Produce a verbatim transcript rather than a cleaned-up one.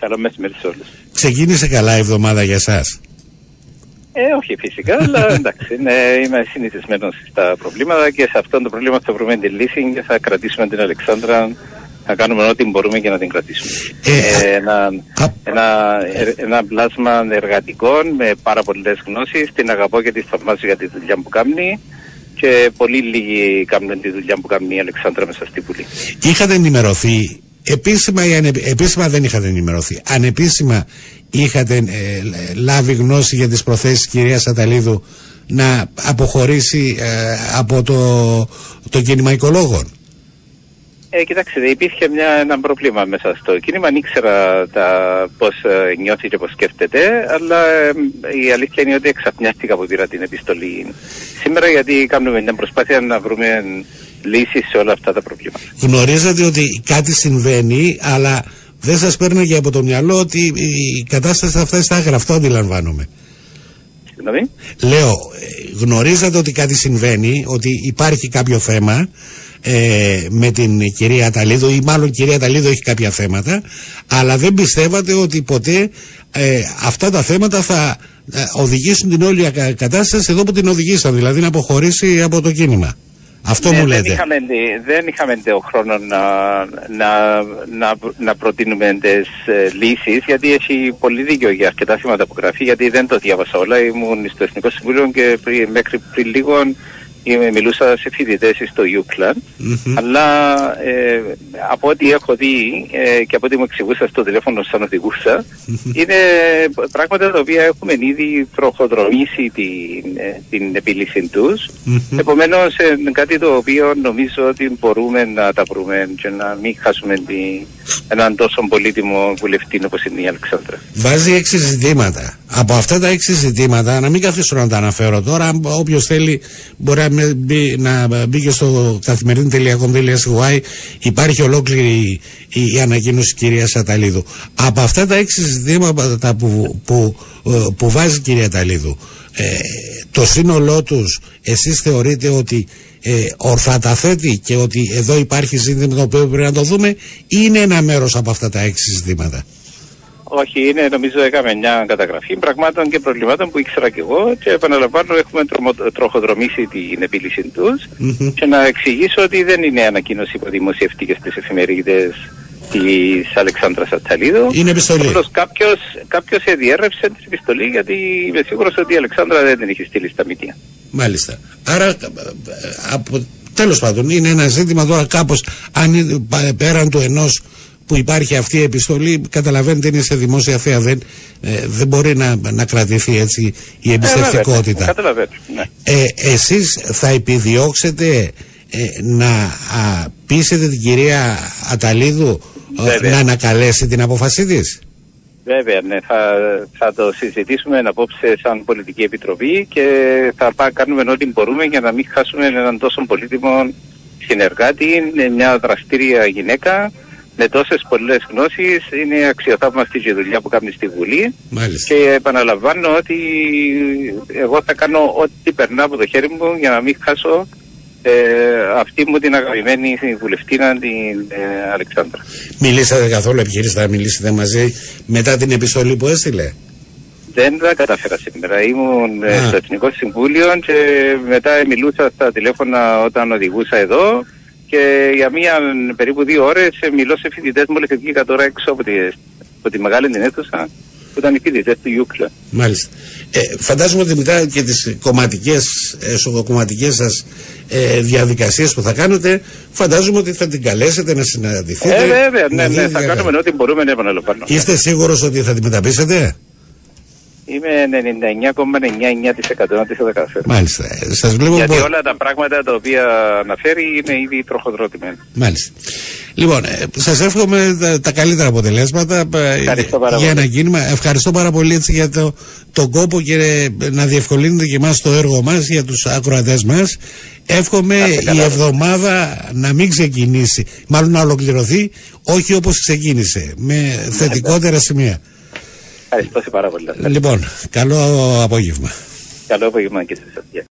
Καλό μεσημέρι σε όλους. Ξεκίνησε καλά η εβδομάδα για εσάς? Ε, όχι φυσικά, αλλά εντάξει, ναι, είμαι συνηθισμένος στα προβλήματα και σε αυτό το προβλήμα θα βρούμε τη λύση και θα κρατήσουμε την Αλεξάνδρα, να κάνουμε ό,τι μπορούμε και να την κρατήσουμε. Ε, ένα, ένα, ένα πλάσμα εργατικών με πάρα πολλές γνώσεις, την αγαπώ και τη θαυμάζω για τη δουλειά που κάνει. Και πολύ λίγοι κάνουν τη δουλειά που κάνει η Αλεξάνδρα μέσα στη Βουλή. Είχατε ενημερωθεί, επίσημα ή ανε, επίσημα δεν είχατε ενημερωθεί, ανεπίσημα είχατε ε, λάβει γνώση για τις προθέσεις της κυρίας Ατταλίδου να αποχωρήσει ε, από το, το κίνημα οικολόγων? Ε, κοιτάξτε, υπήρχε μια, ένα πρόβλημα μέσα στο κίνημα, αν ήξερα τα, πώς ε, νιώθει και πώς σκέφτεται, αλλά ε, η αλήθεια είναι ότι εξαπνιάστηκα που πήρα την επιστολή σήμερα, γιατί κάνουμε μια προσπάθεια να βρούμε λύσεις σε όλα αυτά τα προβλήματα. Γνωρίζετε ότι κάτι συμβαίνει, αλλά δεν σας παίρνω και από το μυαλό ότι η κατάσταση θα φτάσει στα άκρα, αυτό αντιλαμβάνομαι. Συγγνώμη. Λέω, γνωρίζετε ότι κάτι συμβαίνει, ότι υπάρχει κάποιο θέμα Ε, με την κυρία Ατταλίδου, ή μάλλον η κυρία Ατταλίδου έχει κάποια θέματα, αλλά δεν πιστεύατε ότι ποτέ ε, αυτά τα θέματα θα ε, οδηγήσουν την όλη κατάσταση εδώ που την οδηγήσαν, δηλαδή να αποχωρήσει από το κίνημα? Αυτό ναι, μου λέτε. Δεν είχαμε, δεν είχαμε το χρόνο να, να, να, να προτείνουμε τις ε, λύσεις, γιατί έχει πολύ δίκιο για αρκετά θέματα που γράφει, γιατί δεν το διάβασα όλα, ήμουν στο Εθνικό Συμβούλιο και πριν, μέχρι πριν λίγο μιλούσα σε φοιτητές στο UCLan, mm-hmm. αλλά ε, από ό,τι έχω δει ε, και από ό,τι μου εξηγούσα στο τηλέφωνο σαν οδηγούσα, mm-hmm. είναι πράγματα τα οποία έχουμε ήδη προχοδρομήσει την, την επίλυση τους. Mm-hmm. Επομένως, ε, κάτι το οποίο νομίζω ότι μπορούμε να τα βρούμε και να μην χάσουμε τη, έναν τόσο πολύτιμο βουλευτή όπως είναι η Αλεξάνδρα. Βάζει έξι ζητήματα. Από αυτά τα έξι ζητήματα, να μην καθίσω να τα αναφέρω τώρα, όποιος θέλει μπορεί να μπει, να μπει και στο καθημερινή τελεία κομ τελεία σι γουάι, υπάρχει ολόκληρη η, η ανακοίνωση κυρίας Ατταλίδου. Από αυτά τα έξι ζητήματα που, που, που, που βάζει κυρία Ατταλίδου, ε, το σύνολό τους εσείς θεωρείτε ότι ε, ορθά τα θέτει και ότι εδώ υπάρχει ζήτημα το οποίο πρέπει να το δούμε, ή είναι ένα μέρος από αυτά τα έξι ζητήματα? Όχι, είναι, νομίζω έκαμε μια καταγραφή πραγμάτων και προβλημάτων που ήξερα και εγώ και επαναλαμβάνω έχουμε τρομο, τροχοδρομήσει την επίλυση τους, mm-hmm. και να εξηγήσω ότι δεν είναι ανακοίνωση που δημοσιεύτηκε στις εφημερίδες της Αλεξάνδρας Ατταλίδου. Είναι επιστολή. Όμως κάποιος, κάποιος εδιέρευσε την επιστολή, γιατί είμαι σίγουρος ότι η Αλεξάνδρα δεν την είχε στείλει στα μήτια. Μάλιστα. Άρα από, τέλος πάντων είναι ένα ζήτημα τώρα κάπως αν, πέραν του ενός που υπάρχει αυτή η επιστολή, καταλαβαίνετε είναι σε δημόσια θέα, δεν, ε, δεν μπορεί να, να κρατηθεί έτσι η εμπιστευτικότητα. Ε, καταλαβαίνετε, ναι. ε, Εσείς θα επιδιώξετε ε, να α, πείσετε την κυρία Ατταλίδου ε, να ανακαλέσει την απόφασή της? Βέβαια, ναι, θα, θα το συζητήσουμε απόψε σαν πολιτική επιτροπή και θα πά, κάνουμε ό,τι μπορούμε για να μην χάσουμε έναν τόσο πολύτιμο συνεργάτη, μια δραστήρια γυναίκα με τόσες πολλές γνώσεις, είναι αξιοθαύμαστη η δουλειά που κάνει στη Βουλή. Μάλιστα. Και επαναλαμβάνω ότι εγώ θα κάνω ό,τι περνά από το χέρι μου για να μην χάσω ε, αυτή μου την αγαπημένη βουλευτήνα, την ε, Αλεξάνδρα. Μιλήσατε καθόλου, επιχειρήσατε να μιλήσετε μαζί μετά την επιστολή που έστειλε? Δεν τα κατάφερα σήμερα. Ήμουν Α. στο Εθνικό Συμβούλιο και μετά μιλούσα στα τηλέφωνα όταν οδηγούσα εδώ. Και για μία περίπου δύο ώρες μιλώ σε φοιτητές μόλις βγήκα τώρα έξω από τη, από τη μεγάλη την αίθουσα που ήταν οι φοιτητές του Γιούκλα. Μάλιστα. Ε, φαντάζομαι ότι μετά και τις κομματικές, εσωκομματικές σας ε, διαδικασίες που θα κάνετε, φαντάζομαι ότι θα την καλέσετε να συναντηθείτε. Ε, βέβαια, ναι, ναι, ναι, ναι θα κάνουμε ό,τι μπορούμε να επαναλαμβάνω. Είστε σίγουρος ότι θα την μεταπείσετε? Είμαι ενενήντα εννιά κόμμα ενενήντα εννιά τοις εκατό να τις καταφέρω. Μάλιστα. Σας βλέπω γιατί πο... όλα τα πράγματα τα οποία αναφέρει είναι ήδη τροχοδρότημένα. Μάλιστα. Λοιπόν, σας εύχομαι τα, τα καλύτερα αποτελέσματα για ένα κίνημα. Ευχαριστώ πάρα πολύ έτσι, για το, τον κόπο και να διευκολύνετε και εμάς το έργο μας για τους ακροατές μας. Εύχομαι η εβδομάδα να μην ξεκινήσει, μάλλον να ολοκληρωθεί, όχι όπως ξεκίνησε, με θετικότερα σημεία. Ευχαριστώ πάρα πολύ. Λοιπόν, καλό απόγευμα. Καλό απόγευμα και σε εσάς.